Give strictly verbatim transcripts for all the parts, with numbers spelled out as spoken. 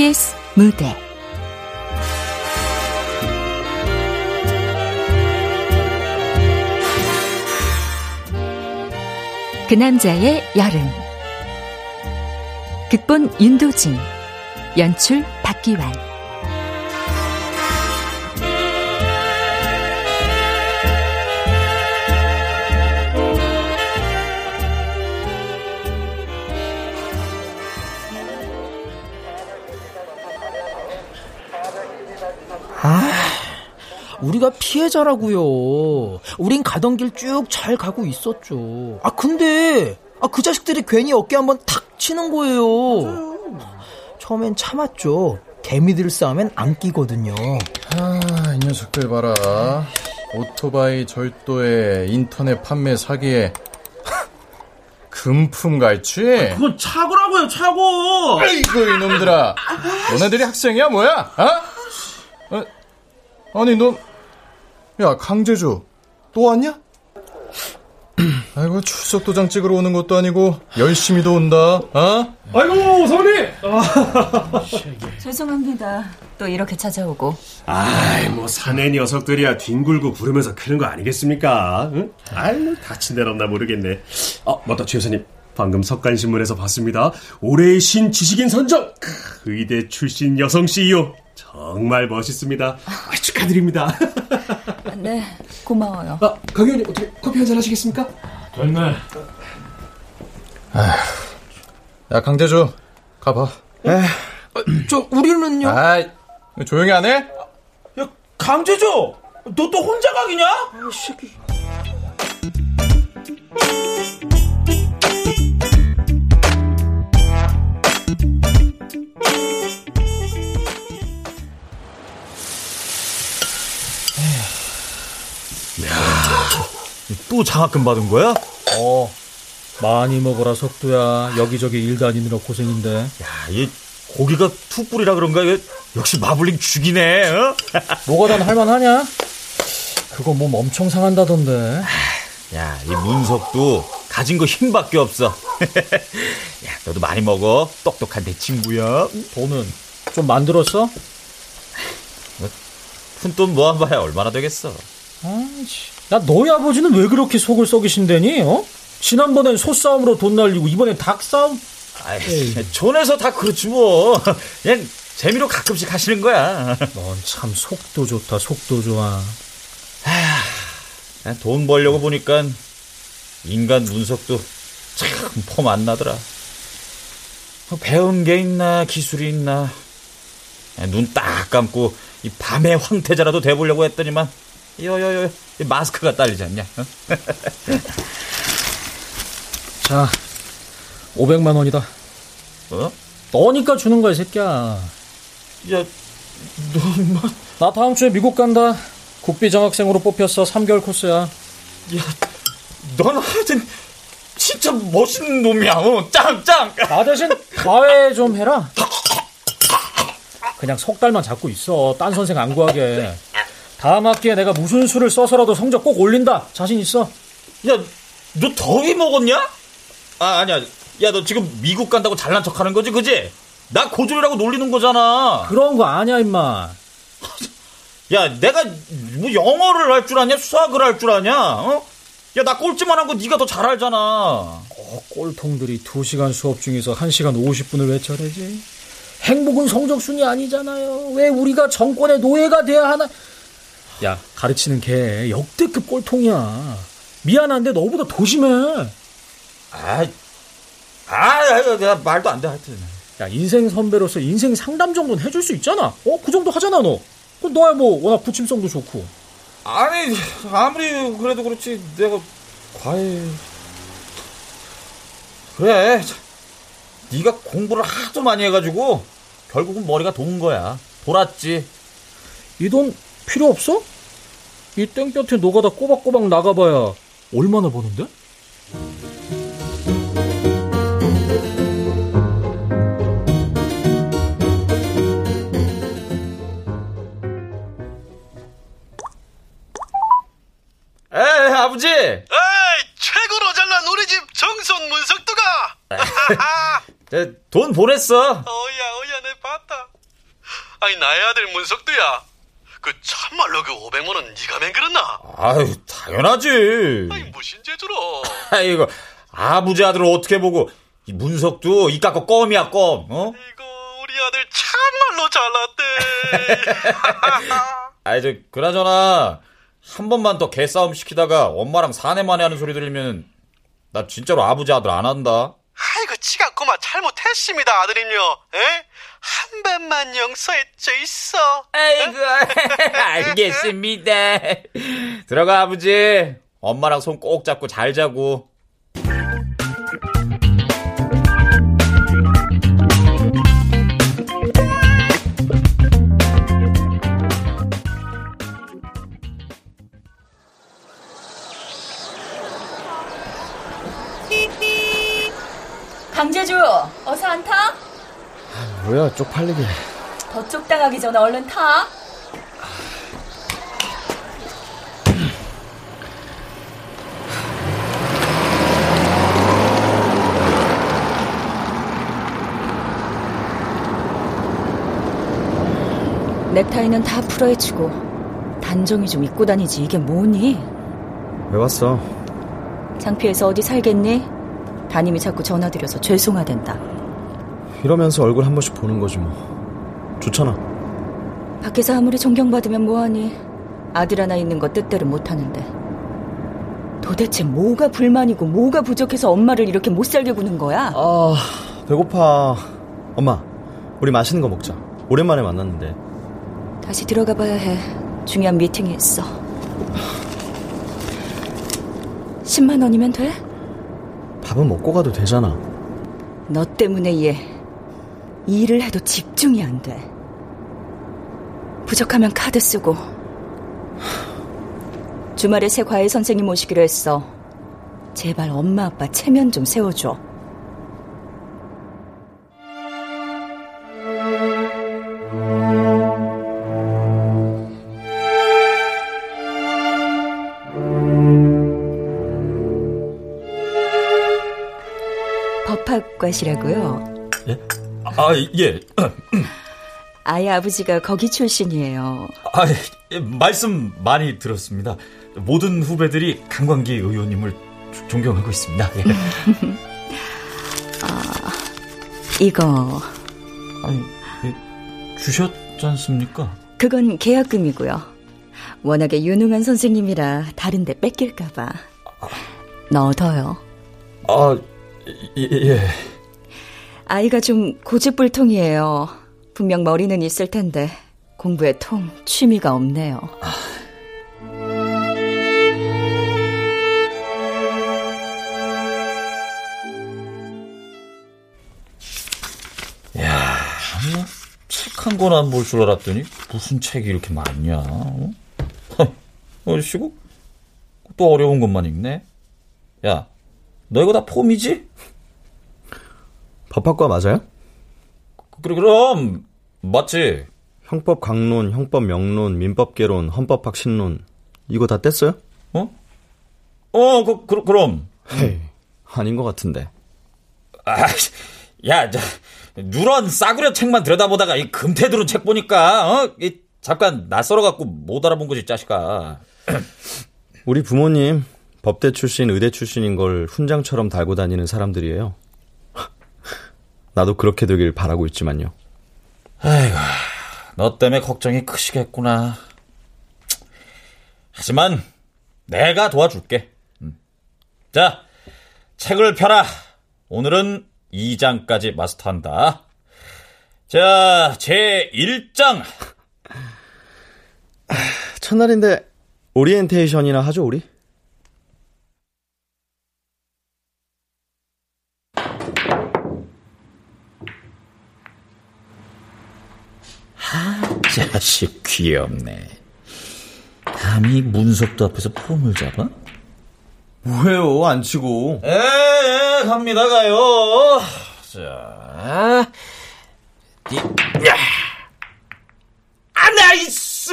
케이비에스 무대 그 남자의 여름 극본 윤도진 연출 박기환 우리가 피해자라고요. 우린 가던 길 쭉 잘 가고 있었죠. 아 근데 아, 그 자식들이 괜히 어깨 한번 탁 치는 거예요. 맞아요. 처음엔 참았죠. 개미들 싸우면 안 끼거든요. 아, 이 녀석들 봐라. 오토바이 절도에 인터넷 판매 사기에 금품갈취. 아, 그건 차고라고요, 차고. 아이고 이놈들아. 너네들이 학생이야 뭐야? 어? 어? 아니 너 야 강재주 또 왔냐? 아이고 출석 도장 찍으러 오는 것도 아니고 열심히도 온다. 어? 아이고 선배님. 죄송합니다. 또 이렇게 찾아오고. 아이 뭐 사내 녀석들이야 뒹굴고 부르면서 크는 거 아니겠습니까? 응? 아이 다친 데는 없나 모르겠네. 아 맞다 최 여사님. 방금 석간신문에서 봤습니다. 올해의 신지식인 선정. 의대 출신 여성 씨이오. 정말 멋있습니다. 아, 축하드립니다. 네, 고마워요. 아, 강 의원님 어떻게 커피 한잔 하시겠습니까? 정말. 야, 강재주, 가봐. 에, 저 우리는요. 아, 조용히 안 해? 야, 강재주, 너 또 혼자 가기냐? 아, 새끼. 또 장학금 받은 거야? 어, 많이 먹어라 석두야. 여기저기 일 다니느라 고생인데. 야, 이 고기가 툭불이라 그런가? 이게 역시 마블링 죽이네. 어? 뭐가 난 할만하냐? 그거 몸 엄청 상한다던데. 야, 이 문석두 가진 거 힘밖에 없어. 야, 너도 많이 먹어. 똑똑한 내 친구야. 돈은 좀 만들었어? 푼돈 모아봐야 얼마나 되겠어. 아이씨. 야, 너희 아버지는 왜 그렇게 속을 썩이신다니? 어? 지난번엔 소싸움으로 돈 날리고 이번엔 닭싸움? 아이, 존에서 다 그렇지 뭐. 그냥 재미로 가끔씩 하시는 거야. 넌 참 속도 좋다, 속도 좋아. 하, 돈 벌려고 보니까 인간 문석도 참 폼 안 나더라. 배운 게 있나 기술이 있나. 눈 딱 감고 이 밤의 황태자라도 돼보려고 했더니만 요요요 마스크가 딸리지 않냐? 자, 오백만 원이다. 어? 너니까 주는 거야, 새끼야. 야, 너 인마. 나 다음 주에 미국 간다. 국비 장학생으로 뽑혔어. 삼 개월 코스야. 야, 넌 하여튼 진짜 멋있는 놈이야. 어, 짱짱. 나 대신 과외 좀 해라. 그냥 석 달만 잡고 있어. 딴 선생 안 구하게. 다음 학기에 내가 무슨 수를 써서라도 성적 꼭 올린다. 자신 있어. 야, 너 더위 먹었냐? 아, 아니야. 야, 너 지금 미국 간다고 잘난 척하는 거지, 그지? 나 고졸이라고 놀리는 거잖아. 그런 거 아니야, 임마. 야, 내가 뭐 영어를 할 줄 아냐? 수학을 할 줄 아냐? 어? 야, 나 꼴찌만 한 거 네가 더 잘 알잖아. 어, 꼴통들이 두 시간 수업 중에서 한 시간 오십 분을 왜 저래지? 행복은 성적순이 아니잖아요. 왜 우리가 정권의 노예가 돼야 하나? 야, 가르치는 걔 역대급 꼴통이야. 미안한데 너보다 더 심해. 아, 아, 내가 말도 안 돼 하여튼. 야, 인생 선배로서 인생 상담 정도는 해줄 수 있잖아. 어, 그 정도 하잖아 너. 그 너야 뭐 워낙 부침성도 좋고. 아니, 아무리 그래도 그렇지 내가 과외. 그래, 네가 공부를 하도 많이 해가지고 결국은 머리가 돈 거야. 돌았지. 이 돈 필요 없어? 이 땡볕에 노가다 꼬박꼬박 나가봐야 얼마나 버는데? 에이, 아버지! 에이, 최고로 잘난 우리 집 정손 문석두가! 돈 보냈어! 어이야, 어이야, 내 봤다. 아니 나의 아들 문석두야, 그 참말로 그 오백만 원 네가 맹그렸나? 아유 당연하지. 아니 무슨 재주로? 아이고 아부지 아들을 어떻게 보고. 이 문석두 이 깎고 껌이야 껌. 어? 이거 우리 아들 참말로 잘났대. 아이 저 그나저나 한 번만 더 개싸움 시키다가 엄마랑 사내만에 하는 소리 들으면 나 진짜로 아부지 아들 안 한다. 아이고 치가 그만 잘못했습니다 아들님요. 에? 한 번만 용서해 줘 있어. 아이고 알겠습니다. 들어가 아버지. 엄마랑 손 꼭 잡고 잘 자고. 강재주 어서 안 타? 아, 뭐야 쪽팔리게. 더 쪽당하기 전에 얼른 타. 넥타이는 다 풀어헤치고 단정히 좀 입고 다니지 이게 뭐니? 왜 왔어? 창피해서 어디 살겠니? 담임이 자꾸 전화드려서 죄송하댄다. 이러면서 얼굴 한 번씩 보는 거지 뭐. 좋잖아. 밖에서 아무리 존경받으면 뭐하니. 아들 하나 있는 거 뜻대로 못하는데. 도대체 뭐가 불만이고 뭐가 부족해서 엄마를 이렇게 못살게 구는 거야? 아 배고파. 엄마 우리 맛있는 거 먹자. 오랜만에 만났는데. 다시 들어가 봐야 해. 중요한 미팅이 있어. 십만 원이면 돼? 밥은 먹고 가도 되잖아. 너 때문에 얘 일을 해도 집중이 안 돼. 부족하면 카드 쓰고. 주말에 새 과외 선생님 모시기로 했어. 제발 엄마 아빠 체면 좀 세워줘. 법학과시라고요? 예? 아, 예. 아예 아버지가 거기 출신이에요. 아, 예. 말씀 많이 들었습니다. 모든 후배들이 강광기 의원님을 존경하고 있습니다. 예. 아, 이거. 아니, 주셨지 않습니까? 그건 계약금이고요. 워낙에 유능한 선생님이라 다른 데 뺏길까봐. 아, 넣어둬요. 아, 예, 예. 아이가 좀 고집불통이에요. 분명 머리는 있을 텐데 공부에 통 취미가 없네요. 아. 야, 책 한 권 안 볼 줄 알았더니 무슨 책이 이렇게 많냐? 어? 어, 시국? 또 어려운 것만 읽네. 야. 너 이거 다 폼이지? 법학과 맞아요? 그래 그럼 맞지. 형법 강론, 형법 명론, 민법 개론, 헌법학 신론 이거 다 뗐어요? 어? 어, 그, 그, 그럼. 헤이, 아닌 것 같은데. 아, 야, 자, 누런 싸구려 책만 들여다보다가 이 금태두른 책 보니까 어? 이, 잠깐 낯설어갖고 못 알아본 거지 짜식아. 우리 부모님. 법대 출신, 의대 출신인 걸 훈장처럼 달고 다니는 사람들이에요. 나도 그렇게 되길 바라고 있지만요. 아이고, 너 때문에 걱정이 크시겠구나. 하지만 내가 도와줄게. 자, 책을 펴라. 오늘은 이 장까지 마스터한다. 자, 제일 장. 첫날인데 오리엔테이션이나 하죠, 우리? 자식 귀엽네. 감히 문석도 앞에서 폼을 잡아? 뭐예요 안 치고. 에에 갑니다 가요. 자, 아 나이스.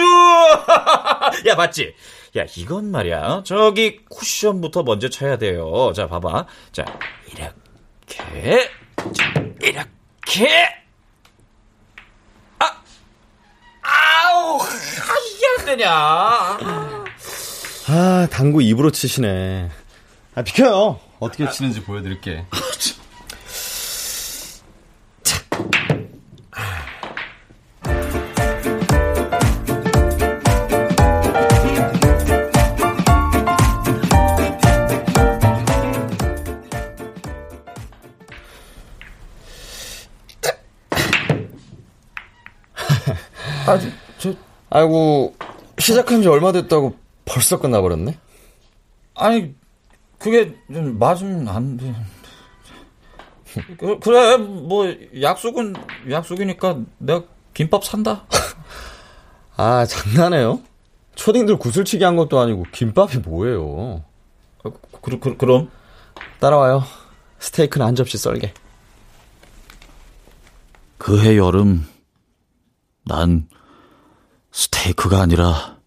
야 봤지? 야 이건 말이야 저기 쿠션부터 먼저 쳐야 돼요. 자 봐봐. 자 이렇게 자, 이렇게. 되냐? 아, 당구 입으로 치시네. 아, 비켜요. 어떻게 아, 치는지 보여드릴게. 아, 저, 아이고, 시작한 지 얼마 됐다고 벌써 끝나버렸네? 아니, 그게 좀 맞으면 안 돼. 그래, 뭐, 약속은 약속이니까 내가 김밥 산다. 아, 장난해요? 초딩들 구슬치기 한 것도 아니고 김밥이 뭐예요? 아, 그, 그, 그럼? 따라와요. 스테이크는 한 접시 썰게. 그해 여름, 난 스테이크가 아니라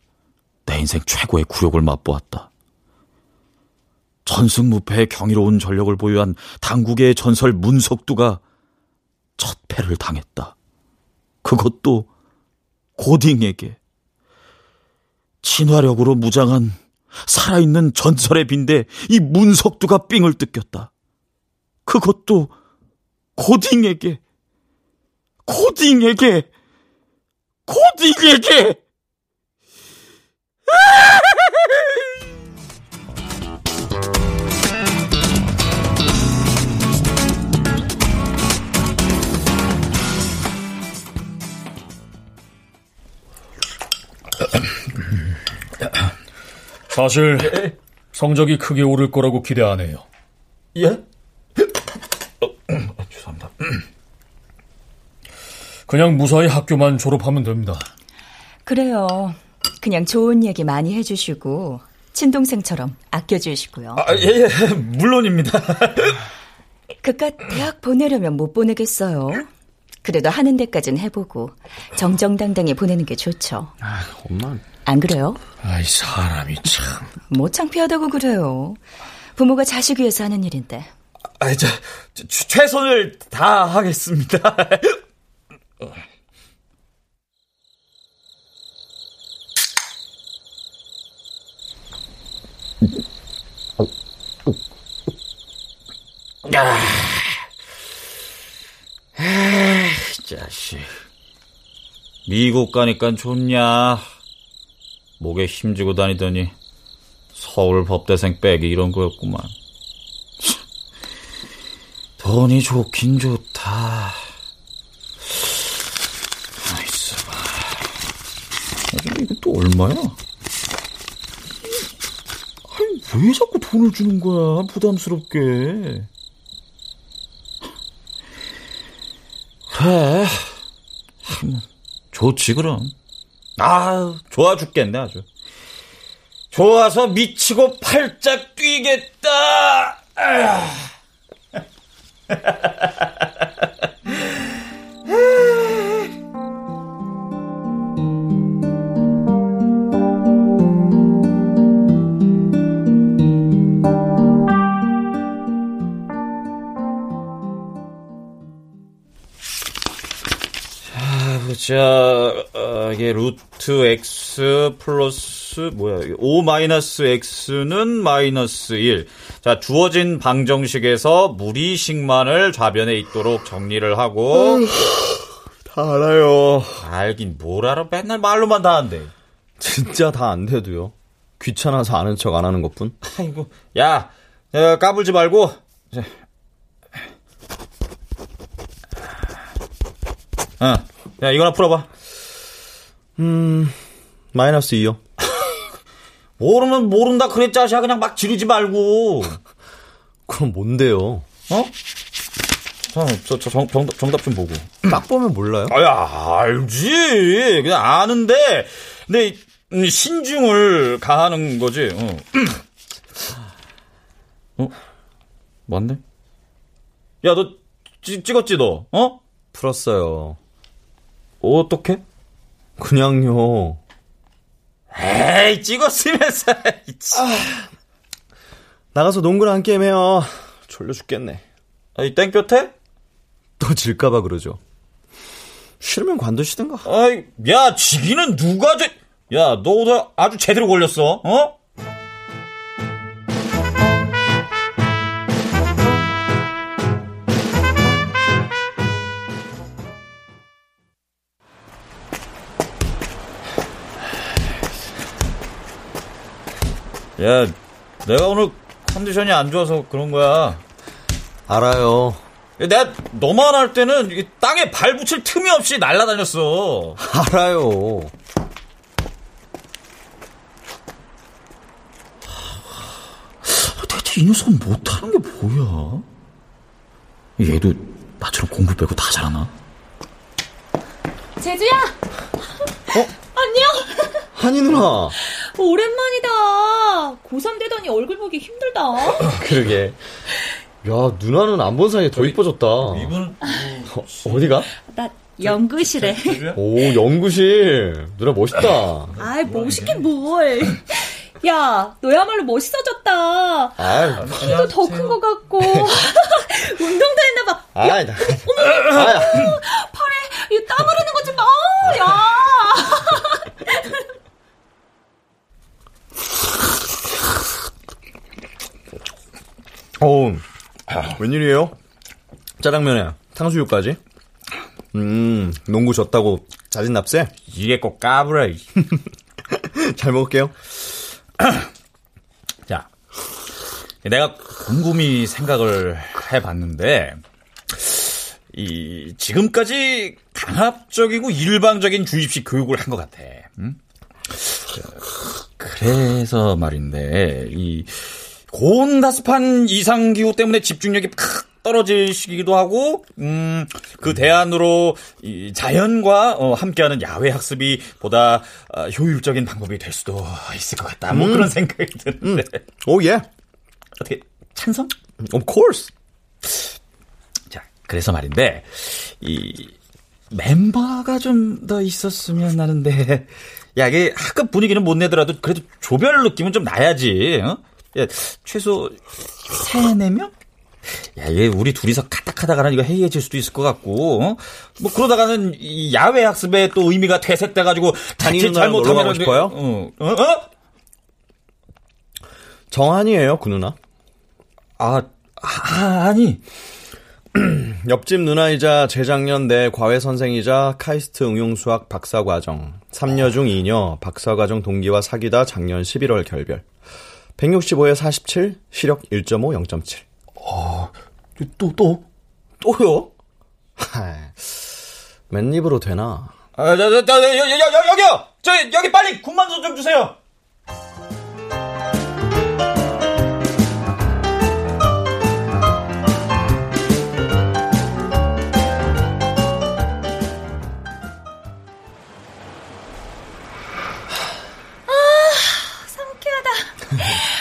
내 인생 최고의 굴욕을 맛보았다. 전승무패의 경이로운 전력을 보유한 당국의 전설 문석두가 첫 패를 당했다. 그것도 고딩에게. 진화력으로 무장한 살아있는 전설의 빈대 이 문석두가 삥을 뜯겼다. 그것도 고딩에게. 고딩에게. 고딩에게. 사실 예? 성적이 크게 오를 거라고 기대 안 해요. 예? 어, 죄송합니다. 그냥 무사히 학교만 졸업하면 됩니다. 그래요. 그냥 좋은 얘기 많이 해주시고 친동생처럼 아껴주시고요. 아, 예, 예, 물론입니다. 그깟 대학 보내려면 못 보내겠어요. 그래도 하는 데까진 해보고 정정당당히 보내는 게 좋죠. 아, 엄마. 안 그래요? 아이, 사람이 참. 뭐 창피하다고 그래요. 부모가 자식 위해서 하는 일인데. 아, 저, 저 최선을 다하겠습니다. 아, 이 자식. 미국 가니까 좋냐? 목에 힘주고 다니더니 서울 법대생 빼기 이런 거였구만. 돈이 좋긴 좋다. 나이스 봐. 이게 또 얼마야? 아니, 왜 자꾸 돈을 주는 거야? 부담스럽게. 그래, 좋지 그럼. 아, 좋아 죽겠네 아주. 좋아서 미치고 팔짝 뛰겠다. 자, 어, 이게 루트 x 플러스 뭐야, 오 마이너스 x는 마이너스 일. 자, 주어진 방정식에서 무리식만을 좌변에 있도록 정리를 하고. 다 알아요. 알긴 뭘 알아. 맨날 말로만 다 한대. 진짜 다 안 돼도요. 귀찮아서 아는 척 안 하는 것뿐. 아이고, 야, 야 까불지 말고. 어. 야, 이거나 풀어봐. 음, 마이너스 이요. 모르면 모른다 그랬자시야. 그냥 막 지르지 말고. 그럼 뭔데요? 어? 자, 저, 저 정, 정답, 정답 좀 보고. 딱 보면 몰라요? 아야, 알지. 그냥 아는데, 근데 신중을 가하는 거지. 어, 어? 맞네. 야, 너 찌, 찍었지 너? 어? 풀었어요. 어떻게? 그냥요. 에이, 찍었으면서. 아, 나가서 농구랑 한 게임 해요. 졸려 죽겠네. 아이, 땡볕에? 또 질까봐 그러죠. 싫으면 관두시든가. 아이, 야, 지기는 누가 지? 야, 너 오늘 아주 제대로 걸렸어. 어? 야, 내가 오늘 컨디션이 안 좋아서 그런 거야. 알아요. 야, 내가 너만 할 때는 이 땅에 발 붙일 틈이 없이 날아다녔어. 알아요. 대체 이 녀석은 못하는 게 뭐야? 얘도 나처럼 공부 빼고 다 잘하나? 제주야! 어? 안녕! 한이 누나! 오랜만이다. 고삼 되더니 얼굴 보기 힘들다. 그러게. 야, 누나는 안 본 사이에 더 이뻐졌다. 이분 어, 어디가? 나 연구실에. 오, 연구실. 누나 멋있다. 아이, 멋있긴 뭘. 야, 너야말로 멋있어졌다. 아, 키도 더 큰 것 같고. 운동도 했나봐. 아, 나. 어머, 아, 팔에 이 땀 흐르는 것 좀 봐. 어, 야. 어우, 아, 웬일이에요? 짜장면에 탕수육까지? 음, 농구 졌다고 자진 납세? 이게 꼭 까불어. 잘 먹을게요. 자, 내가 곰곰이 생각을 해봤는데, 이, 지금까지 강압적이고 일방적인 주입식 교육을 한 것 같아. 응? 그래서 말인데, 이, 고온다습한 이상기후 때문에 집중력이 팍 떨어질 시기도 하고, 음, 그 대안으로 이 자연과 어, 함께하는 야외 학습이 보다 어, 효율적인 방법이 될 수도 있을 것 같다. 뭐 음. 그런 생각이 드는데. 오, 음. 예. Oh, yeah. 어떻게, 찬성? Of course. 자, 그래서 말인데, 이, 멤버가 좀 더 있었으면 하는데, 야, 이게 학급 분위기는 못 내더라도 그래도 조별 느낌은 좀 나야지, 어? 야, 최소 세네 명? 야, 얘 우리 둘이서 까딱하다가는 이거 해이해질 수도 있을 것 같고, 어? 뭐 그러다가는 이 야외 학습에 또 의미가 퇴색돼가지고 자칫 잘못하면 싶어요. 어, 어? 어? 정한이에요, 그 누나. 아, 아 아니. 옆집 누나이자 재작년 내 과외 선생이자 카이스트 응용수학 박사과정 삼 년 중 이 년 박사과정 동기와 사귀다 작년 십일월 결별. 백육십오에 사십칠, 시력 일 점 오, 영 점 칠. 어, 또, 또? 또요? 하, 맨입으로 되나? 아, 저, 저, 저, 여, 여, 여, 여기요! 저, 여기 빨리 군만두 좀 주세요!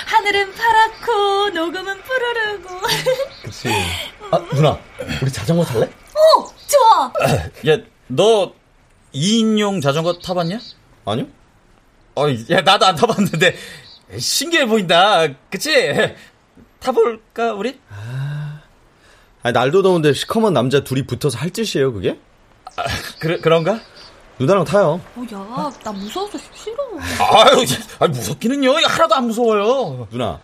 하늘은 파랗고 녹음은 푸르르고. 그치. 아, 누나, 우리 자전거 탈래? 어, 좋아. 야, 너 이 인용 자전거 타봤냐? 아니요. 어, 야, 나도 안 타봤는데 신기해 보인다. 그치? 타볼까 우리? 아, 아니, 날도 더운데 시커먼 남자 둘이 붙어서 할 짓이에요 그게? 아, 그래, 그런가? 누나랑 타요. 어, 야, 나 무서워서 싫어. 아유, 아니, 무섭기는요. 하나도 안 무서워요. 누나,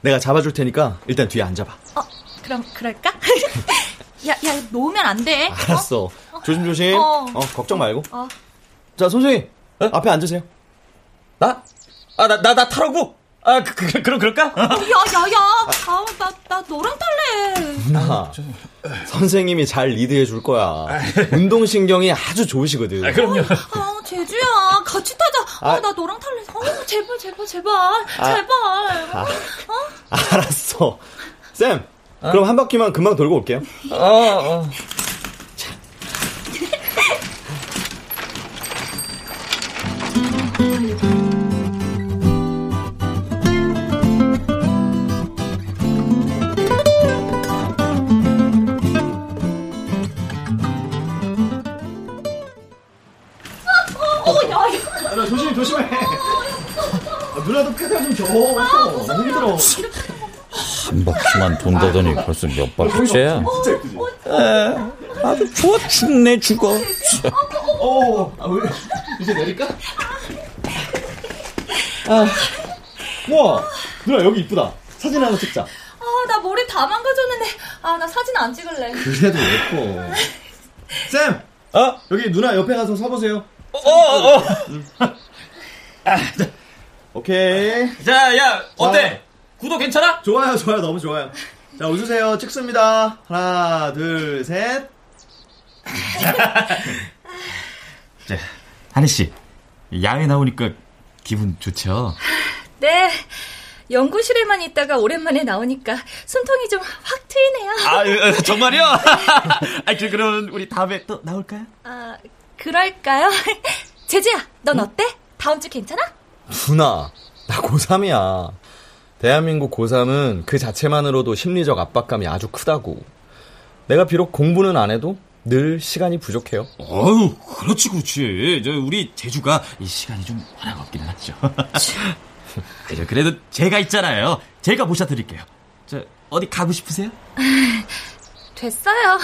내가 잡아줄 테니까 일단 뒤에 앉아봐. 어, 그럼 그럴까? 야, 야, 놓으면 안 돼. 알았어. 어? 조심조심. 어. 어, 걱정 말고. 어. 자, 선생님, 어? 앞에 앉으세요. 나? 아, 나, 나, 나 타라고? 아, 그, 그, 그럼 그럴까? 어, 야, 야, 야. 아, 나, 나 너랑 탈래. 누나, 저... 선생님이 잘 리드해 줄 거야. 운동신경이 아주 좋으시거든. 아, 그럼요. 아, 제주야. 같이 타자. 아, 아, 나 너랑 탈래. 어, 제발, 제발, 제발. 아, 제발. 아, 어? 알았어. 쌤, 어? 그럼 한 바퀴만 금방 돌고 올게요. 어, 어. 자. 조심해, 조심해. 아, 누나도 페달 좀 줘. 너무 힘들어. 한 바퀴만 돈다더니 벌써 몇 바퀴째야. 에, 아주 좋아 죽네 죽어. 어, 아, 왜 이제 내릴까? 아, 우와, 누나 여기 이쁘다. 사진 하나 찍자. 아, 나 머리 다 망가졌는데. 아, 나 사진 안 찍을래. 그래도 예뻐. 쌤, 어? 여기 누나 옆에 가서 서보세요. 어, 어, 어. 아, 자. 오케이. 자, 야, 어때? 자, 구도 괜찮아? 좋아요, 좋아요, 너무 좋아요. 자, 웃으세요. 찍습니다. 하나, 둘, 셋. 자, 하니씨, 야외 나오니까 기분 좋죠? 네, 연구실에만 있다가 오랜만에 나오니까 숨통이 좀 확 트이네요. 아, 정말요? 아, 그럼 우리 다음에 또 나올까요? 아, 그럴까요? 재지야, 넌 응? 어때? 다음 주 괜찮아? 누나, 나 고삼이야. 대한민국 고삼은 그 자체만으로도 심리적 압박감이 아주 크다고. 내가 비록 공부는 안 해도 늘 시간이 부족해요. 어우, 그렇지, 그렇지. 저 우리 제주가 이 시간이 좀 하나가 없긴 하죠. 그죠, 그래도 제가 있잖아요. 제가 모셔드릴게요. 저, 어디 가고 싶으세요? 됐어요.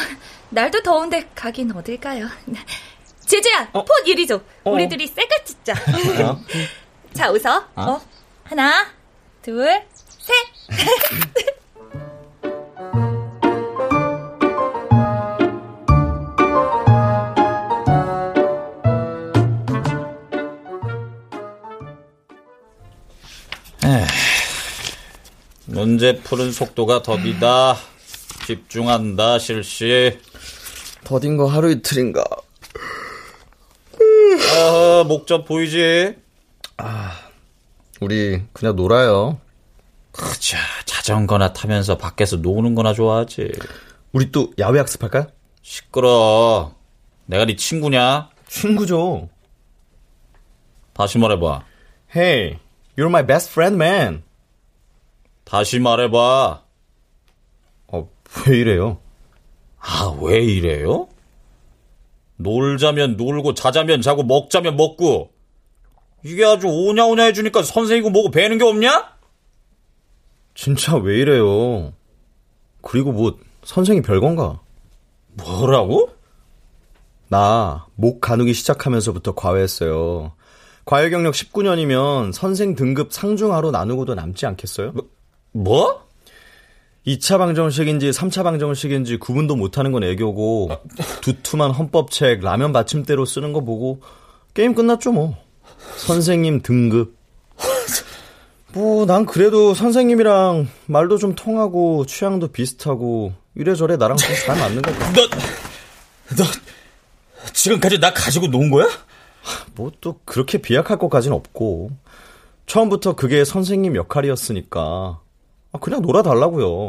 날도 더운데 가긴 어딜까요? 제주야, 어? 폰 이리 줘. 어? 우리들이 셀카 찍자. 자, 웃어. 어? 어? 하나, 둘, 셋. 문제 푸는 속도가 더디다. 집중한다, 실시. 더딘 거 하루 이틀인가. 아, 목젖 보이지? 아, 우리 그냥 놀아요. 그자, 자전거나 타면서 밖에서 노는 거나 좋아하지. 우리 또 야외 학습할까요? 시끄러. 내가 네 친구냐? 친구죠. 다시 말해봐. Hey, you're my best friend, man. 다시 말해봐. 어, 왜 이래요? 아, 왜 이래요? 놀자면 놀고, 자자면 자고, 먹자면 먹고. 이게 아주 오냐오냐 해주니까 선생이고 뭐고 배는 게 없냐? 진짜 왜 이래요? 그리고 뭐 선생이 별건가? 뭐라고? 나 목 가누기 시작하면서부터 과외했어요. 과외 경력 십구 년이면 선생 등급 상중하로 나누고도 남지 않겠어요? 뭐? 뭐? 이 차 방정식인지 삼 차 방정식인지 구분도 못하는 건 애교고, 두툼한 헌법책 라면 받침대로 쓰는 거 보고 게임 끝났죠 뭐. 선생님 등급. 뭐 난 그래도 선생님이랑 말도 좀 통하고 취향도 비슷하고 이래저래 나랑 좀 잘 맞는 것 같아. 너, 너 지금까지 나 가지고 논 거야? 뭐 또 그렇게 비약할 것까진 없고, 처음부터 그게 선생님 역할이었으니까 그냥 놀아달라고요.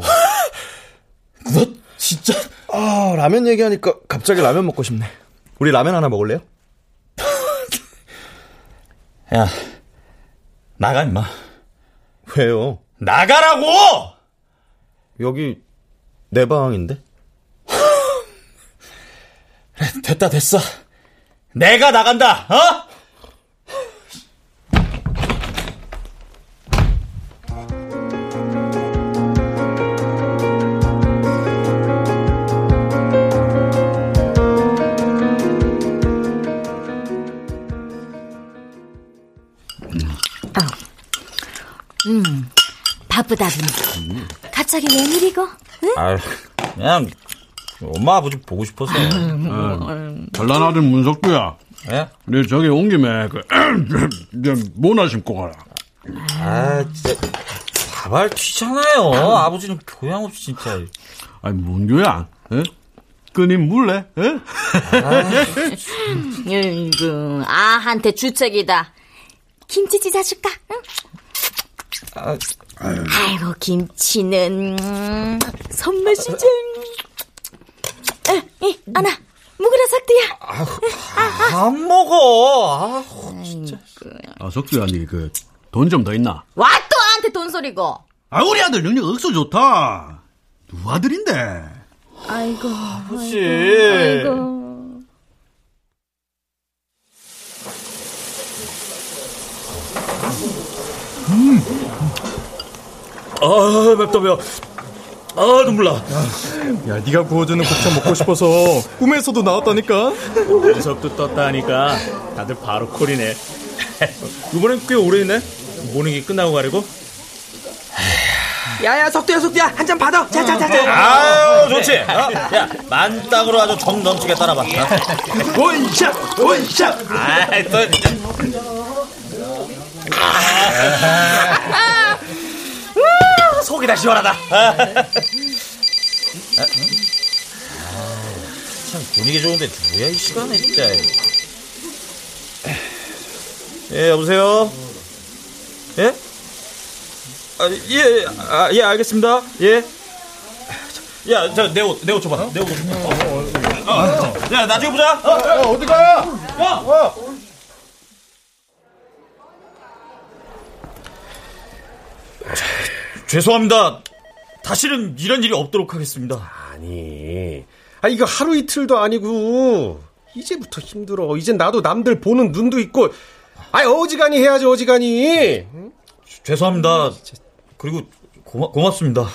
너 진짜. 아, 라면 얘기하니까 갑자기 라면 먹고 싶네. 우리 라면 하나 먹을래요? 야, 나가 임마. 왜요? 나가라고! 여기 내 방인데? 그래, 됐다 됐어. 내가 나간다. 어? 음, 바쁘다더니 갑자기 웬일이고? 응? 아, 그냥 엄마 아버지 보고 싶어서. 별난아들 문석규야. 예? 네, 저기 온 김에 그 모나 심고 가라. 아, 진짜 다발 튀잖아요. 아버지는 교양 없이 진짜. 아니, 뭔 교양? 예? 그님 물래? 예? 아, 아한테 주책이다. 김치 찢어줄까? 응? 아, 아이고, 김치는 선물 진짜. 이 아나 먹으라 석두야. 아, 아, 아. 안 먹어. 아, 진짜. 아, 석두야, 니 그 돈 좀 더 있나? 와, 또 나한테 돈 소리고. 아, 우리 아들 능력 억수 좋다. 누구 아들인데? 아이고, 아버지. 아이고. 아이고. 음. 아, 맵다 매워. 아, 눈물 나. 야, 네가 구워주는 곱창 먹고 싶어서 꿈에서도 나왔다니까. 어디서부터 떴다니까. 다들 바로 콜이네. 이번엔 꽤 오래 있네. 모는 게 끝나고 가려고? 야야 석두야 석두야 한 잔 받아. 자자자자. 아유 좋지. 어? 야 만땅으로 아주 정 넘치게 따라봐. 원샷 원샷. 아이 또. 아, 속이 다 시원하다. 아, 참 분위기 좋은데 누구야 이 시간에 진짜. 예 여보세요. 예? 아, 예, 아, 예, 알겠습니다. 예. 야, 저 내 옷, 내 옷 줘봐. 내 옷 줘봐. 어, 어, 어, 어, 어. 야, 나중에 보자. 어, 어, 어, 어디 가요? 야, 어. 자, 죄송합니다. 다시는 이런 일이 없도록 하겠습니다. 아니, 아 이거 하루 이틀도 아니고 이제부터 힘들어. 이제 나도 남들 보는 눈도 있고, 아이 어지간히 해야지 어지간히. 응? 죄송합니다. 그리고 고마, 고맙습니다.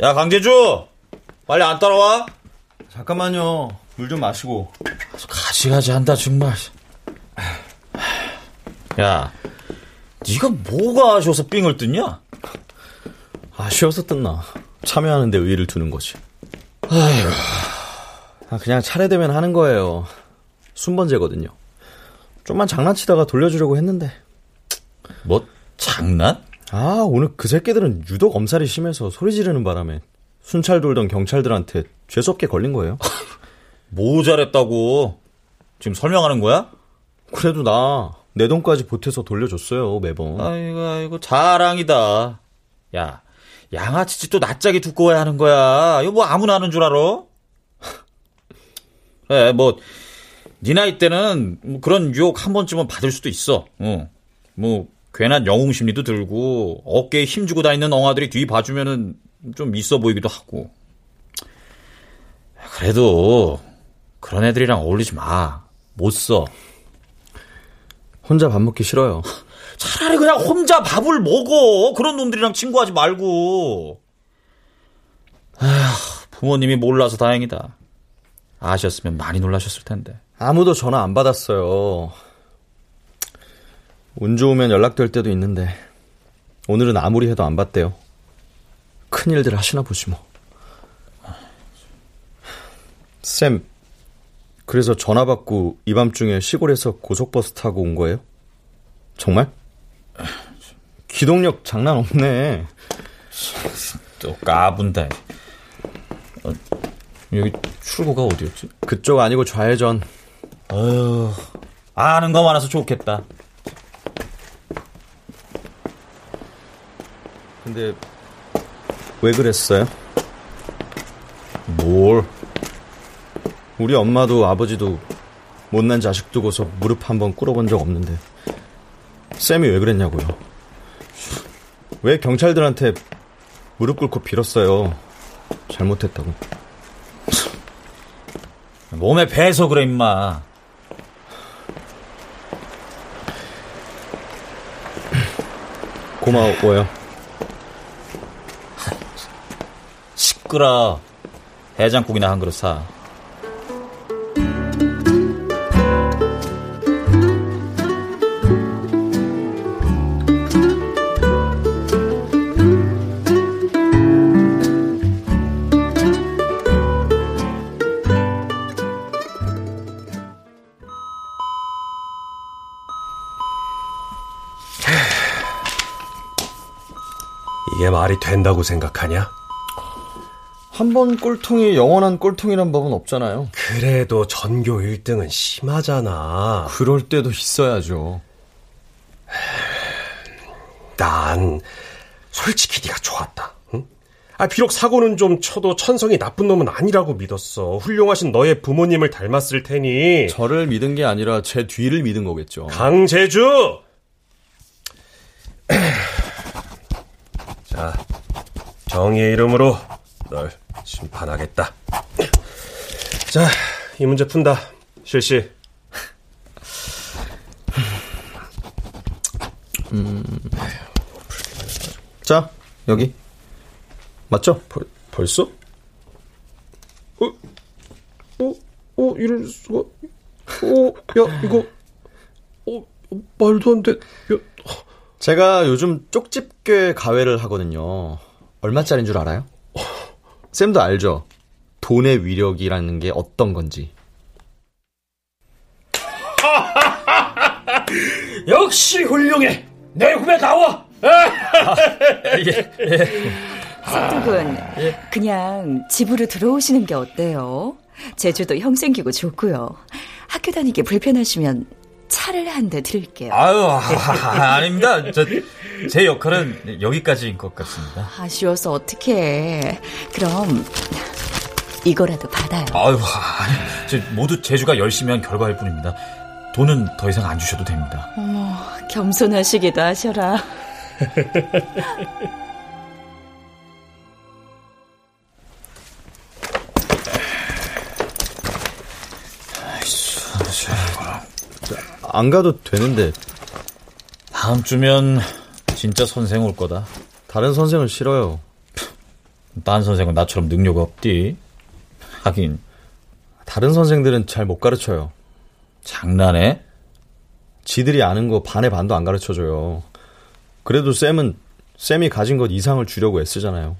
야 강재주 빨리 안 따라와. 잠깐만요. 물 좀 마시고. 가지가지 한다 정말. 야 네가 뭐가 아쉬워서 삥을 뜯냐? 아쉬워서 뜯나. 참여하는데 의의를 두는 거지. 아이고 아, 그냥 차례되면 하는 거예요. 순번제거든요. 좀만 장난치다가 돌려주려고 했는데. 뭐? 장난? 아 오늘 그 새끼들은 유독 엄살이 심해서 소리 지르는 바람에 순찰 돌던 경찰들한테 죄수없게 걸린 거예요. 뭐 잘했다고 지금 설명하는 거야? 그래도 나 내 돈까지 보태서 돌려줬어요 매번. 아이고 아이고 자랑이다. 야 양아치짓도 낯짝이 두꺼워야 하는 거야. 이거 뭐 아무나 하는 줄 알아? 예, 뭐, 네 나이 때는 그런 유혹 한 번쯤은 받을 수도 있어. 어. 뭐, 괜한 영웅 심리도 들고, 어깨에 힘주고 다니는 엉아들이 뒤 봐주면은 좀 있어 보이기도 하고. 그래도, 그런 애들이랑 어울리지 마. 못 써. 혼자 밥 먹기 싫어요. 차라리 그냥 혼자 밥을 먹어. 그런 놈들이랑 친구하지 말고. 아휴, 부모님이 몰라서 다행이다. 아셨으면 많이 놀라셨을 텐데. 아무도 전화 안 받았어요. 운 좋으면 연락될 때도 있는데 오늘은 아무리 해도 안 받대요. 큰일들 하시나 보지 뭐. 쌤 그래서 전화 받고 이 밤중에 시골에서 고속버스 타고 온 거예요? 정말? 기동력 장난 없네. 또 까분다. 어. 여기 출구가 어디였지? 그쪽 아니고 좌회전. 어휴, 아는 거 많아서 좋겠다. 근데 왜 그랬어요? 뭘? 우리 엄마도 아버지도 못난 자식 두고서 무릎 한번 꿇어본 적 없는데 쌤이 왜 그랬냐고요. 왜 경찰들한테 무릎 꿇고 빌었어요. 잘못했다고. 몸에 배서 그래 임마. 고마워요. 시끄러. 해장국이나 한 그릇 사. 이게 말이 된다고 생각하냐? 한 번 꼴통이 영원한 꼴통이란 법은 없잖아요. 그래도 전교 일 등은 심하잖아. 그럴 때도 있어야죠. 난 솔직히 네가 좋았다. 응? 아, 비록 사고는 좀 쳐도 천성이 나쁜 놈은 아니라고 믿었어. 훌륭하신 너의 부모님을 닮았을 테니. 저를 믿은 게 아니라 제 뒤를 믿은 거겠죠. 강재주! 자, 정의의 이름으로 널 심판하겠다. 자, 이 문제 푼다. 실시. 음. 자, 여기. 맞죠? 벌, 벌써? 어? 어? 어? 이럴 수가? 어? 야, 이거 어? 말도 안 돼. 야. 제가 요즘 쪽집게 가회를 하거든요. 얼마짜리인 줄 알아요? 쌤도 알죠? 돈의 위력이라는 게 어떤 건지. 역시 훌륭해. 내 후배 다워. 아, 예, 예. 쌤두분, 그냥 집으로 들어오시는 게 어때요? 제주도 형 생기고 좋고요. 학교 다니기 불편하시면 차를 한 대 드릴게요. 아유, 아, 아닙니다. 저, 제 역할은 여기까지인 것 같습니다. 아쉬워서 어떡해. 그럼 이거라도 받아요. 아유, 아니, 모두 제주가 열심히 한 결과일 뿐입니다. 돈은 더 이상 안 주셔도 됩니다. 어머, 겸손하시기도 하셔라. 안 가도 되는데. 다음 주면 진짜 선생 올 거다. 다른 선생은 싫어요. 딴 선생은 나처럼 능력 없디. 하긴 다른 선생들은 잘 못 가르쳐요. 장난해? 지들이 아는 거 반의 반도 안 가르쳐줘요. 그래도 쌤은 쌤이 가진 것 이상을 주려고 애쓰잖아요.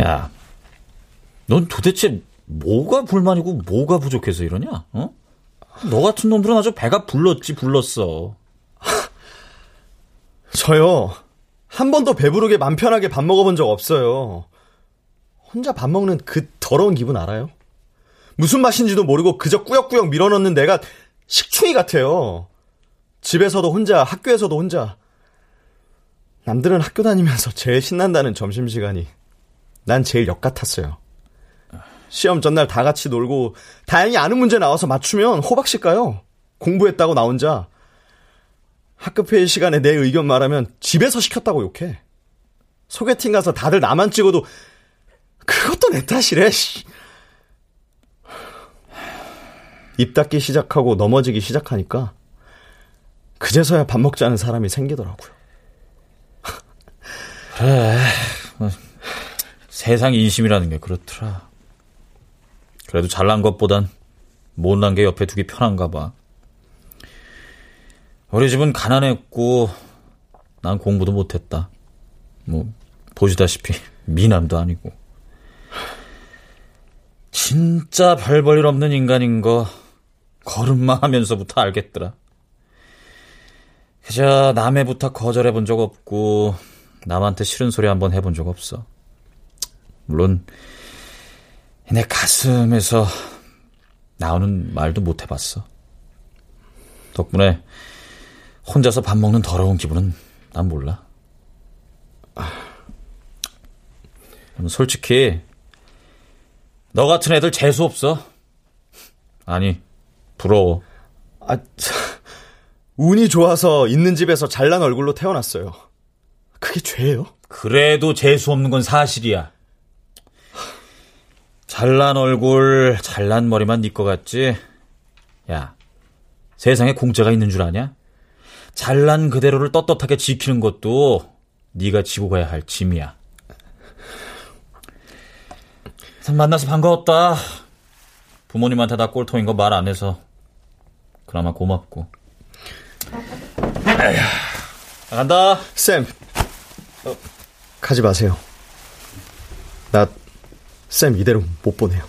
야, 넌 도대체 뭐가 불만이고 뭐가 부족해서 이러냐? 어? 너 같은 놈들은 아주 배가 불렀지 불렀어. 저요, 한 번도 배부르게 맘 편하게 밥 먹어본 적 없어요. 혼자 밥 먹는 그 더러운 기분 알아요? 무슨 맛인지도 모르고 그저 꾸역꾸역 밀어넣는 내가 식충이 같아요. 집에서도 혼자, 학교에서도 혼자. 남들은 학교 다니면서 제일 신난다는 점심시간이 난 제일 역 같았어요. 시험 전날 다 같이 놀고 다행히 아는 문제 나와서 맞추면 호박씨 가요. 공부했다고 나 혼자. 학급회의 시간에 내 의견 말하면 집에서 시켰다고 욕해. 소개팅 가서 다들 나만 찍어도 그것도 내 탓이래. 입 닫기 시작하고 넘어지기 시작하니까 그제서야 밥 먹자는 사람이 생기더라고요. 그래, 세상 인심이라는 게 그렇더라. 그래도 잘난 것보단 못난 게 옆에 두기 편한가 봐. 우리 집은 가난했고 난 공부도 못했다. 뭐 보시다시피 미남도 아니고. 진짜 별 볼일 없는 인간인 거 걸음마 하면서부터 알겠더라. 그저 남의 부탁 거절해본 적 없고 남한테 싫은 소리 한번 해본 적 없어. 물론 내 가슴에서 나오는 말도 못 해봤어. 덕분에 혼자서 밥 먹는 더러운 기분은 난 몰라. 솔직히 너 같은 애들 재수 없어. 아니, 부러워. 아, 참, 운이 좋아서 있는 집에서 잘난 얼굴로 태어났어요. 그게 죄예요? 그래도 재수 없는 건 사실이야. 잘난 얼굴, 잘난 머리만 네 거 같지? 야, 세상에 공짜가 있는 줄 아냐? 잘난 그대로를 떳떳하게 지키는 것도 네가 지고 가야 할 짐이야. 만나서 반가웠다. 부모님한테 다 꼴통인 거 말 안 해서 그나마 고맙고. 에휴, 간다. 쌤, 어, 가지 마세요. 나 쌤 이대로 못 보내요.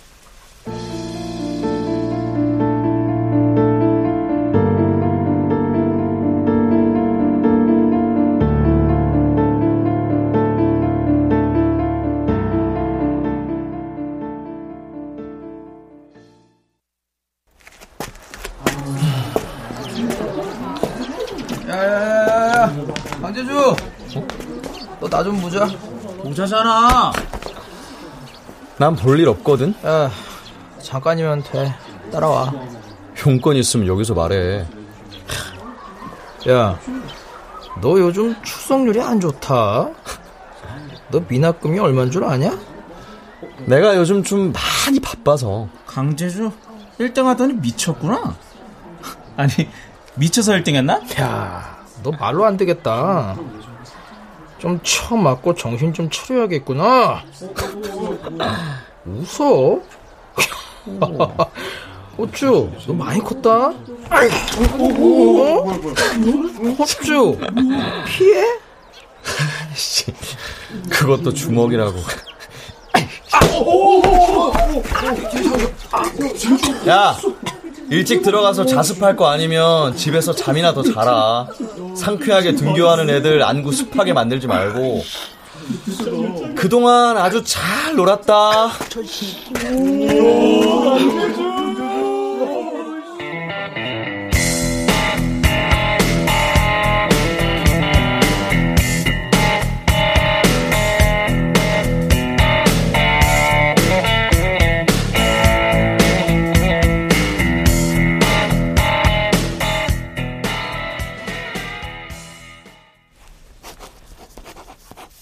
야야야야, 강재주, 어? 너 나 좀 보자. 보자잖아. 난 볼 일 없거든. 야, 잠깐이면 돼. 따라와. 용건 있으면 여기서 말해. 야, 너 요즘 출석률이 안 좋다. 너 미납금이 얼마인 줄 아냐? 내가 요즘 좀 많이 바빠서. 강재주 일 등 하더니 미쳤구나. 아니, 미쳐서 일 등 했나? 야, 너 말로 안 되겠다. 좀 처맞고 정신 좀 차려야겠구나. 웃어? 어쭈, 너 많이 컸다? 어쭈, 피해? 그것도 주먹이라고. 야, 일찍 들어가서 자습할 거 아니면 집에서 잠이나 더 자라. 상쾌하게 등교하는 애들 안구 습하게 만들지 말고. 그동안 아주 잘 놀았다.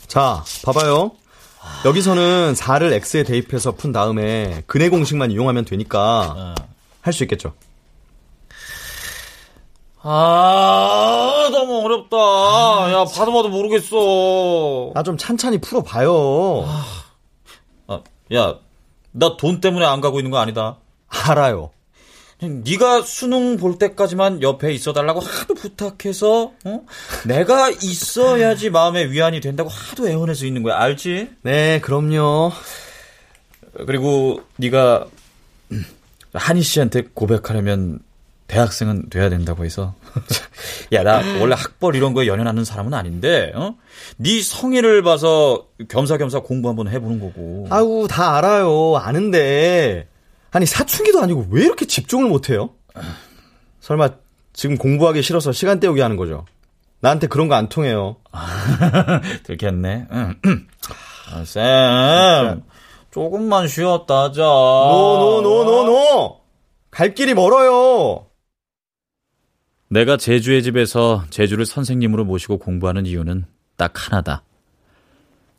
자, 봐봐요. 여기서는 사를 X에 대입해서 푼 다음에 근의 공식만 이용하면 되니까 할 수 있겠죠. 아, 너무 어렵다. 아, 야, 봐도 봐도 모르겠어. 아, 좀 찬찬히 풀어봐요. 아, 야, 나 돈 때문에 안 가고 있는 거 아니다. 알아요. 네가 수능 볼 때까지만 옆에 있어달라고 하도 부탁해서 어? 내가 있어야지 마음의 위안이 된다고 하도 애원해서 있는 거야. 알지? 네, 그럼요. 그리고 네가 한희 씨한테 고백하려면 대학생은 돼야 된다고 해서 야, 나 원래 학벌 이런 거에 연연하는 사람은 아닌데 어? 네 성의를 봐서 겸사겸사 공부 한번 해보는 거고. 아우, 다 알아요. 아는데. 아니, 사춘기도 아니고 왜 이렇게 집중을 못해요? 설마 지금 공부하기 싫어서 시간 때우기 하는 거죠? 나한테 그런 거 안 통해요. 들켰네. 아, 쌤, 조금만 쉬었다 하자. 노노노노노, 갈 길이 멀어요. 내가 제주의 집에서 제주를 선생님으로 모시고 공부하는 이유는 딱 하나다.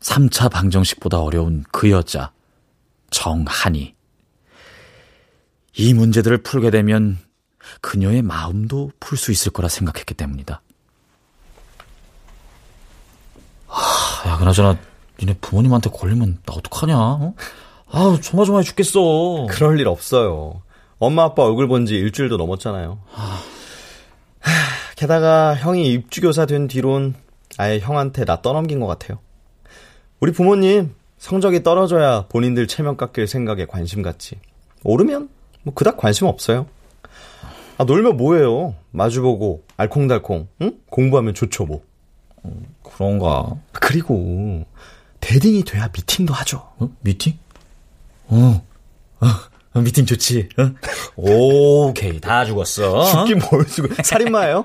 삼 차 방정식보다 어려운 그 여자 정한이. 이 문제들을 풀게 되면 그녀의 마음도 풀 수 있을 거라 생각했기 때문이다. 아, 야, 그나저나 니네 부모님한테 걸리면 나 어떡하냐? 어? 아, 조마조마해 죽겠어. 그럴 일 없어요. 엄마 아빠 얼굴 본 지 일주일도 넘었잖아요. 아... 게다가 형이 입주교사 된 뒤론 아예 형한테 나 떠넘긴 것 같아요. 우리 부모님 성적이 떨어져야 본인들 체면 깎일 생각에 관심 갖지. 오르면 뭐 그닥 관심 없어요. 아, 놀면 뭐예요. 마주보고 알콩달콩, 응? 공부하면 좋죠 뭐. 음, 그런가. 그리고 대딩이 돼야 미팅도 하죠. 어? 미팅? 어, 어 미팅 좋지. 어? 오케이, 다 죽었어. 죽긴 뭘 죽어. 살인마예요?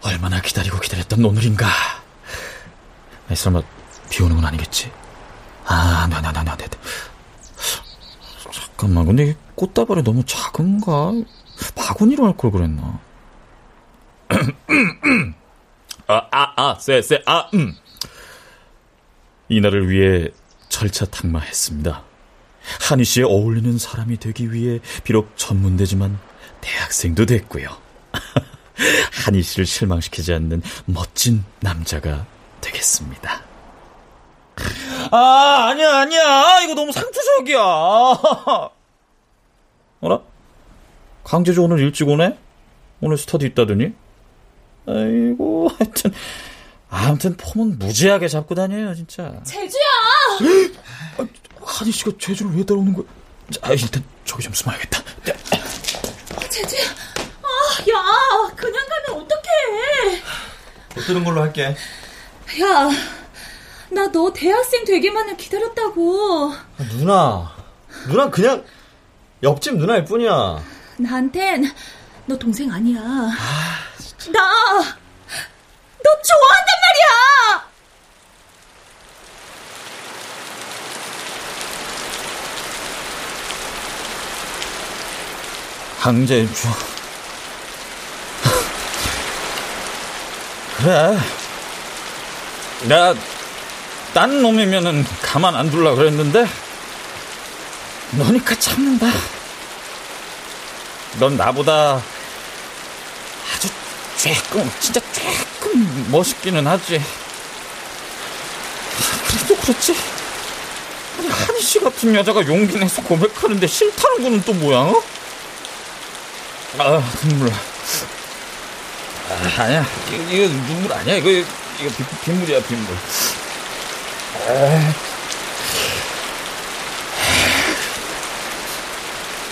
얼마나 기다리고 기다렸던 오늘인가. 아니, 설마 비 오는 건 아니겠지? 아, 안 돼, 안 돼, 안 돼. 잠깐만, 근데 이게 꽃다발이 너무 작은가? 바구니로 할 걸 그랬나? 아, 아, 아, 쎄, 쎄, 아, 음. 이날을 위해 철차탁마했습니다. 한희 씨에 어울리는 사람이 되기 위해 비록 전문대지만 대학생도 됐고요. 한희 씨를 실망시키지 않는 멋진 남자가 되겠습니다. 아, 아니야, 아니야. 이거 너무 상투적이야. 어라? 강재주 오늘 일찍 오네? 오늘 스터디 있다더니? 아이고, 하여튼. 아무튼 폼은 무지하게 잡고 다녀요, 진짜. 재주야! 한희 씨가 재주를 왜 따라오는 거야? 아, 일단 저기 좀 숨어야겠다. 재주야! 야, 그냥 가면 어떡해. 못 들은 걸로 할게. 야, 나 너 대학생 되기만을 기다렸다고. 아, 누나, 누나 그냥 옆집 누나일 뿐이야. 나한텐 너 동생 아니야. 아, 진짜. 나 너 좋아한단 말이야. 강제주. 그래, 나 딴 놈이면은 가만 안 둘라 그랬는데 너니까 참는다. 넌 나보다 아주 조금, 진짜 조금 멋있기는 하지. 그래도 그렇지. 아니, 한희 씨 같은 여자가 용기 내서 고백하는데 싫다는 거는 또 뭐야? 어? 아, 눈물. 아, 아니야. 이거, 이거 눈물 아니야. 이거, 이거 빗, 빗물이야, 빗물. 아.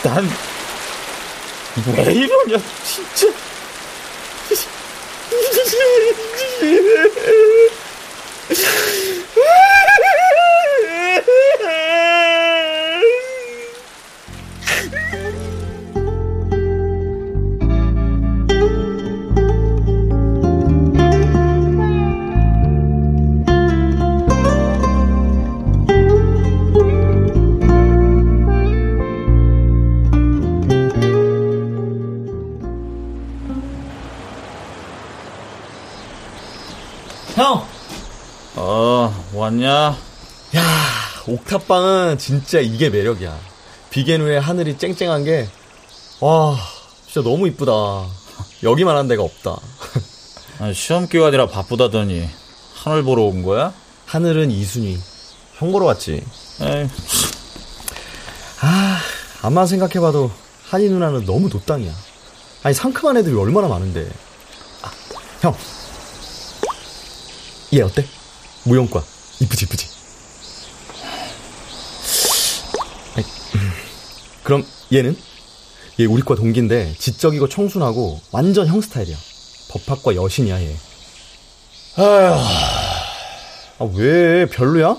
난 왜 이러냐 진짜. 형! 어, 왔냐? 야, 옥탑방은 진짜 이게 매력이야. 비갠 후에 하늘이 쨍쨍한 게, 와, 진짜 너무 이쁘다. 여기만 한 데가 없다. 아니, 시험 기간이라 바쁘다더니, 하늘 보러 온 거야? 하늘은 이순위. 형 보러 왔지. 에이. 아, 아마 생각해봐도, 한이 누나는 너무 노땅이야. 아니, 상큼한 애들이 얼마나 많은데. 아, 형! 얘 어때? 무용과 이쁘지 이쁘지? 그럼 얘는? 얘 우리과 동기인데 지적이고 청순하고 완전 형 스타일이야. 법학과 여신이야 얘. 아휴, 아, 왜 별로야?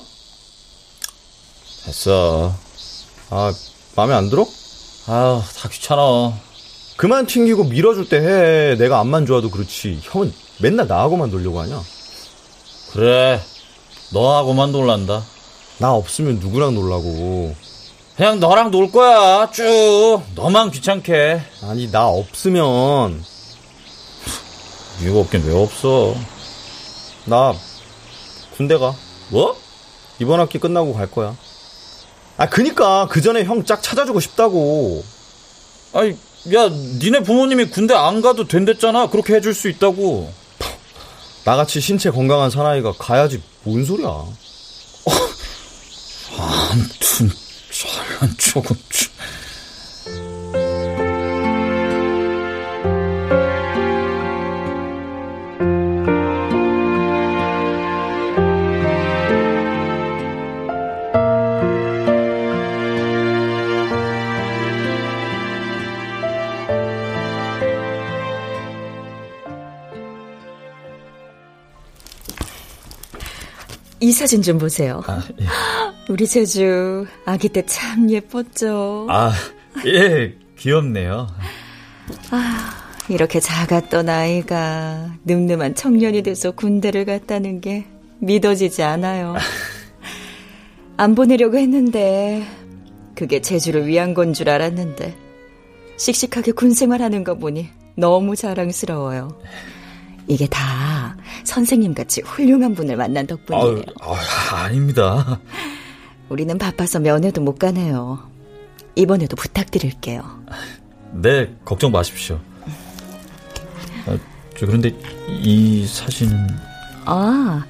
됐어. 아, 마음에 안 들어? 아휴, 다 귀찮아. 그만 튕기고 밀어줄 때 해. 내가 안만 좋아도 그렇지. 형은 맨날 나하고만 놀려고 하냐? 그래, 너하고만 놀란다. 나 없으면 누구랑 놀라고. 그냥 너랑 놀 거야 쭉. 너만 귀찮게. 아니, 나 없으면. 이유가 없긴 왜 없어. 나 군대 가. 뭐? 이번 학기 끝나고 갈 거야. 아, 그니까 그 전에 형 짝 찾아주고 싶다고. 아니, 야, 니네 부모님이 군대 안 가도 된댔잖아. 그렇게 해줄 수 있다고. 나같이 신체 건강한 사나이가 가야지. 뭔 소리야. 어? 아무튼 잘난 척은. 이 사진 좀 보세요. 아, 예. 우리 제주 아기 때 참 예뻤죠. 아, 예, 귀엽네요. 아, 이렇게 작았던 아이가 늠름한 청년이 돼서 군대를 갔다는 게 믿어지지 않아요. 안 보내려고 했는데 그게 제주를 위한 건 줄 알았는데 씩씩하게 군생활하는 거 보니 너무 자랑스러워요. 이게 다 선생님같이 훌륭한 분을 만난 덕분이에요. 아, 아, 아닙니다. 우리는 바빠서 면회도 못 가네요. 이번에도 부탁드릴게요. 네, 걱정 마십시오. 아, 저 그런데 이 사진은? 아,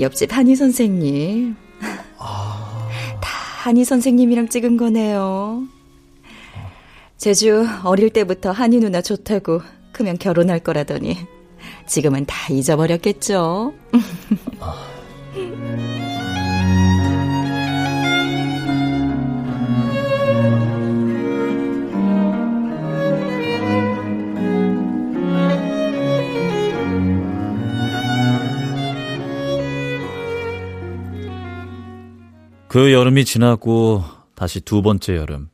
옆집 한희 선생님. 아... 다 한희 선생님이랑 찍은 거네요. 제주 어릴 때부터 한희 누나 좋다고 크면 결혼할 거라더니 지금은 다 잊어버렸겠죠. 그 여름이 지나고 다시 두 번째 여름.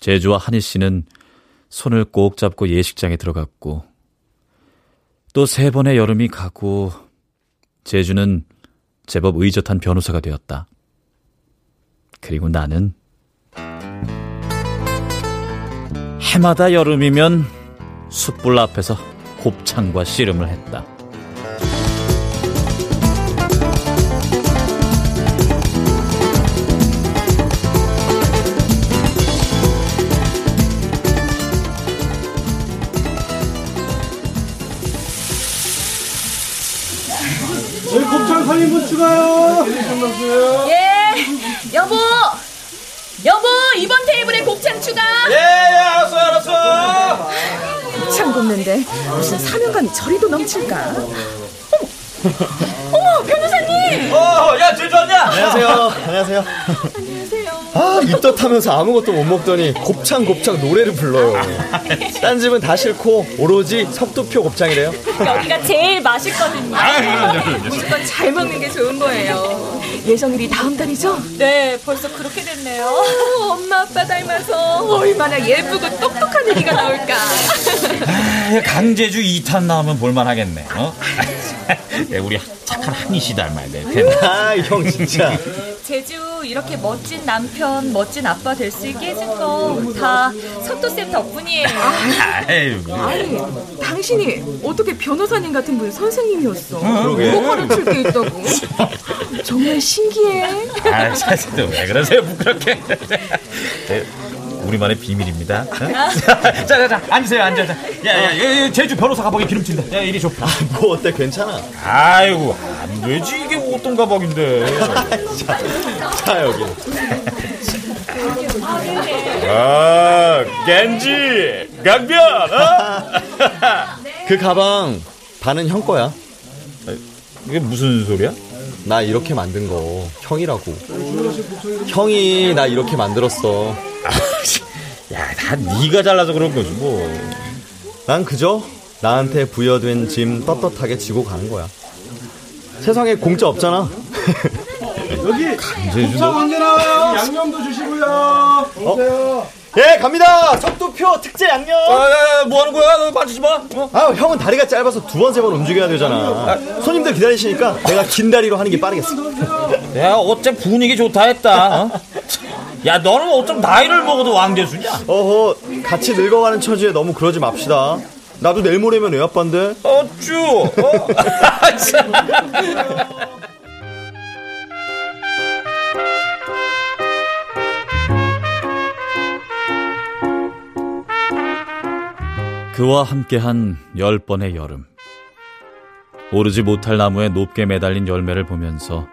제주와 한희 씨는 손을 꼭 잡고 예식장에 들어갔고, 또 세 번의 여름이 가고 제주는 제법 의젓한 변호사가 되었다. 그리고 나는 해마다 여름이면 숯불 앞에서 곱창과 씨름을 했다. 봅시다. 예, 예, 알았어, 알았어. 참 곱는데 무슨 사명감이 저리도 넘칠까? 어머, 어머, 변호사님. 어, 야, 제주 언니. 안녕하세요. 안녕하세요. 안녕하세요. 아, 입덧하면서 아무것도 못 먹더니 곱창 곱창 노래를 불러요. 딴 집은 다 싫고 오로지 석두표 곱창이래요. 여기가 제일 맛있거든요. 무조건 잘 먹는 게 좋은 거예요. 예정일이 다음 달이죠? 네, 벌써 그렇게 됐네요. 오, 엄마 아빠 닮아서 얼마나 예쁘고 똑똑한 애기가 나올까. 아, 강제주 이 탄 나오면 볼만하겠네. 어? 우리 착한 한이씨 닮아야 돼. 아, 형 진짜. 제주 이렇게 멋진 남편, 멋진 아빠 될 수 있게 해준 거 다 석도쌤 덕분이에요. 아유, 아니, 당신이 어떻게 변호사님 같은 분 선생님이었어? 그거 가르칠 게 있다고? 정말 신기해. 아, 사실 또 왜 그러세요, 부끄럽게. 우리만의 비밀입니다. 자, 자, 자, 앉으세요, 앉아. 자. 야, 야, 야, 제주 변호사 가방에 기름친다. 야, 이리 줘. 아, 뭐 어때, 괜찮아? 아이고, 안 되지. 이게 어떤 가방인데. 자, 자, 여기. 아, 겐지, 강변, 어? 그 가방 반은 형 거야. 이게 무슨 소리야? 나 이렇게 만든 거 형이라고. 형이 나 이렇게 만들었어. 야, 다 네가 잘라서 그런 거지 뭐. 난 그저 나한테 부여된 짐 떳떳하게 지고 가는 거야. 세상에 공짜 없잖아. 여기 곱창 언제 나와요? 양념도 주시고요. 오세요. 어? 예, 갑니다. 석두표 특제 양념. 아, 뭐 하는 거야? 너 만지지 마. 어? 아, 형은 다리가 짧아서 두 번 세 번 움직여야 되잖아. 아, 손님들 기다리시니까 내가 긴 다리로 하는 게 빠르겠어. 야, 어째 분위기 좋다 했다. 어? 야, 너는 어쩜 나이를 먹어도 왕재수냐? 어허, 같이 늙어가는 처지에 너무 그러지 맙시다. 나도 내일 모레면 애 아빠인데. 어쭈. 어? 그와 함께한 열 번의 여름. 오르지 못할 나무에 높게 매달린 열매를 보면서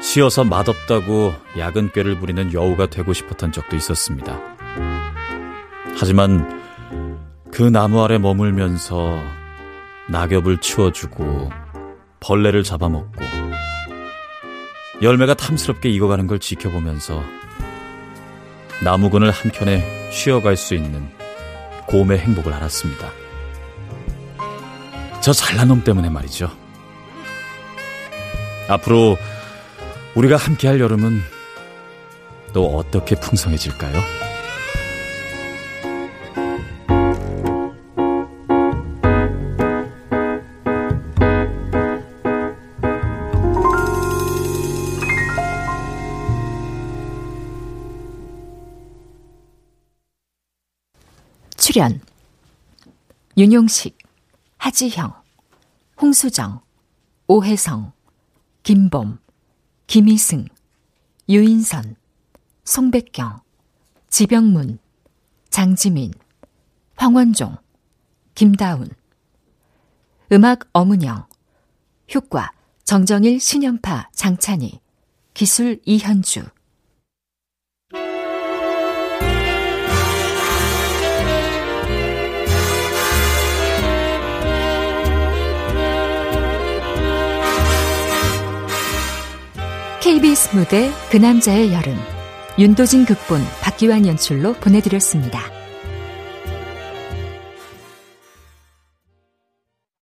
쉬어서 맛없다고 야근꾀를 부리는 여우가 되고 싶었던 적도 있었습니다. 하지만 그 나무 아래 머물면서 낙엽을 치워주고 벌레를 잡아먹고 열매가 탐스럽게 익어가는 걸 지켜보면서 나무근을 한켠에 쉬어갈 수 있는 곰의 행복을 알았습니다. 저 잘난 놈 때문에 말이죠. 앞으로 우리가 함께할 여름은 또 어떻게 풍성해질까요? 출연 윤용식, 하지형, 홍수정, 오혜성, 김범, 김희승, 유인선, 송백경, 지병문, 장지민, 황원종, 김다운. 음악 엄은영, 효과 정정일, 신연파, 장찬희, 기술 이현주. 케이비에스 무대 그 남자의 여름, 윤도진 극본, 박기환 연출로 보내드렸습니다.